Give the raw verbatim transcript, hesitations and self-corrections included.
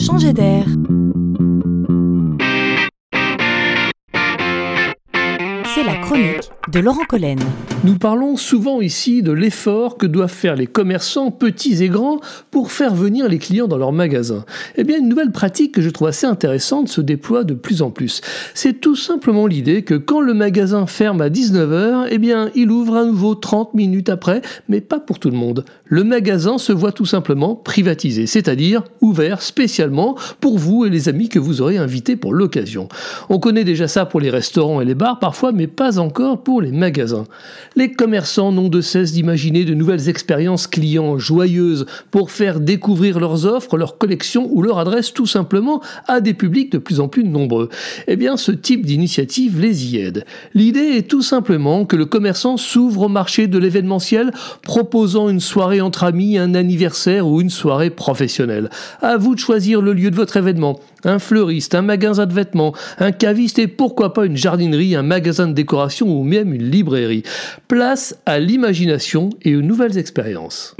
Changer d'air. C'est la chronique de Laurent Collen. Nous parlons souvent ici de l'effort que doivent faire les commerçants, petits et grands, pour faire venir les clients dans leurs magasins. Eh bien, une nouvelle pratique que je trouve assez intéressante se déploie de plus en plus. C'est tout simplement l'idée que quand le magasin ferme à dix-neuf heures, eh bien, il ouvre à nouveau trente minutes après, mais pas pour tout le monde. Le magasin se voit tout simplement privatisé, c'est-à-dire ouvert spécialement pour vous et les amis que vous aurez invités pour l'occasion. On connaît déjà ça pour les restaurants et les bars parfois, mais pas encore pour les magasins. Les commerçants n'ont de cesse d'imaginer de nouvelles expériences clients joyeuses pour faire découvrir leurs offres, leurs collections ou leur adresse tout simplement à des publics de plus en plus nombreux. Eh bien, ce type d'initiative les y aide. L'idée est tout simplement que le commerçant s'ouvre au marché de l'événementiel, proposant une soirée entre amis, un anniversaire ou une soirée professionnelle. À vous de choisir le lieu de votre événement. Un fleuriste, un magasin de vêtements, un caviste et pourquoi pas une jardinerie, un magasin de décoration ou même une librairie. Place à l'imagination et aux nouvelles expériences.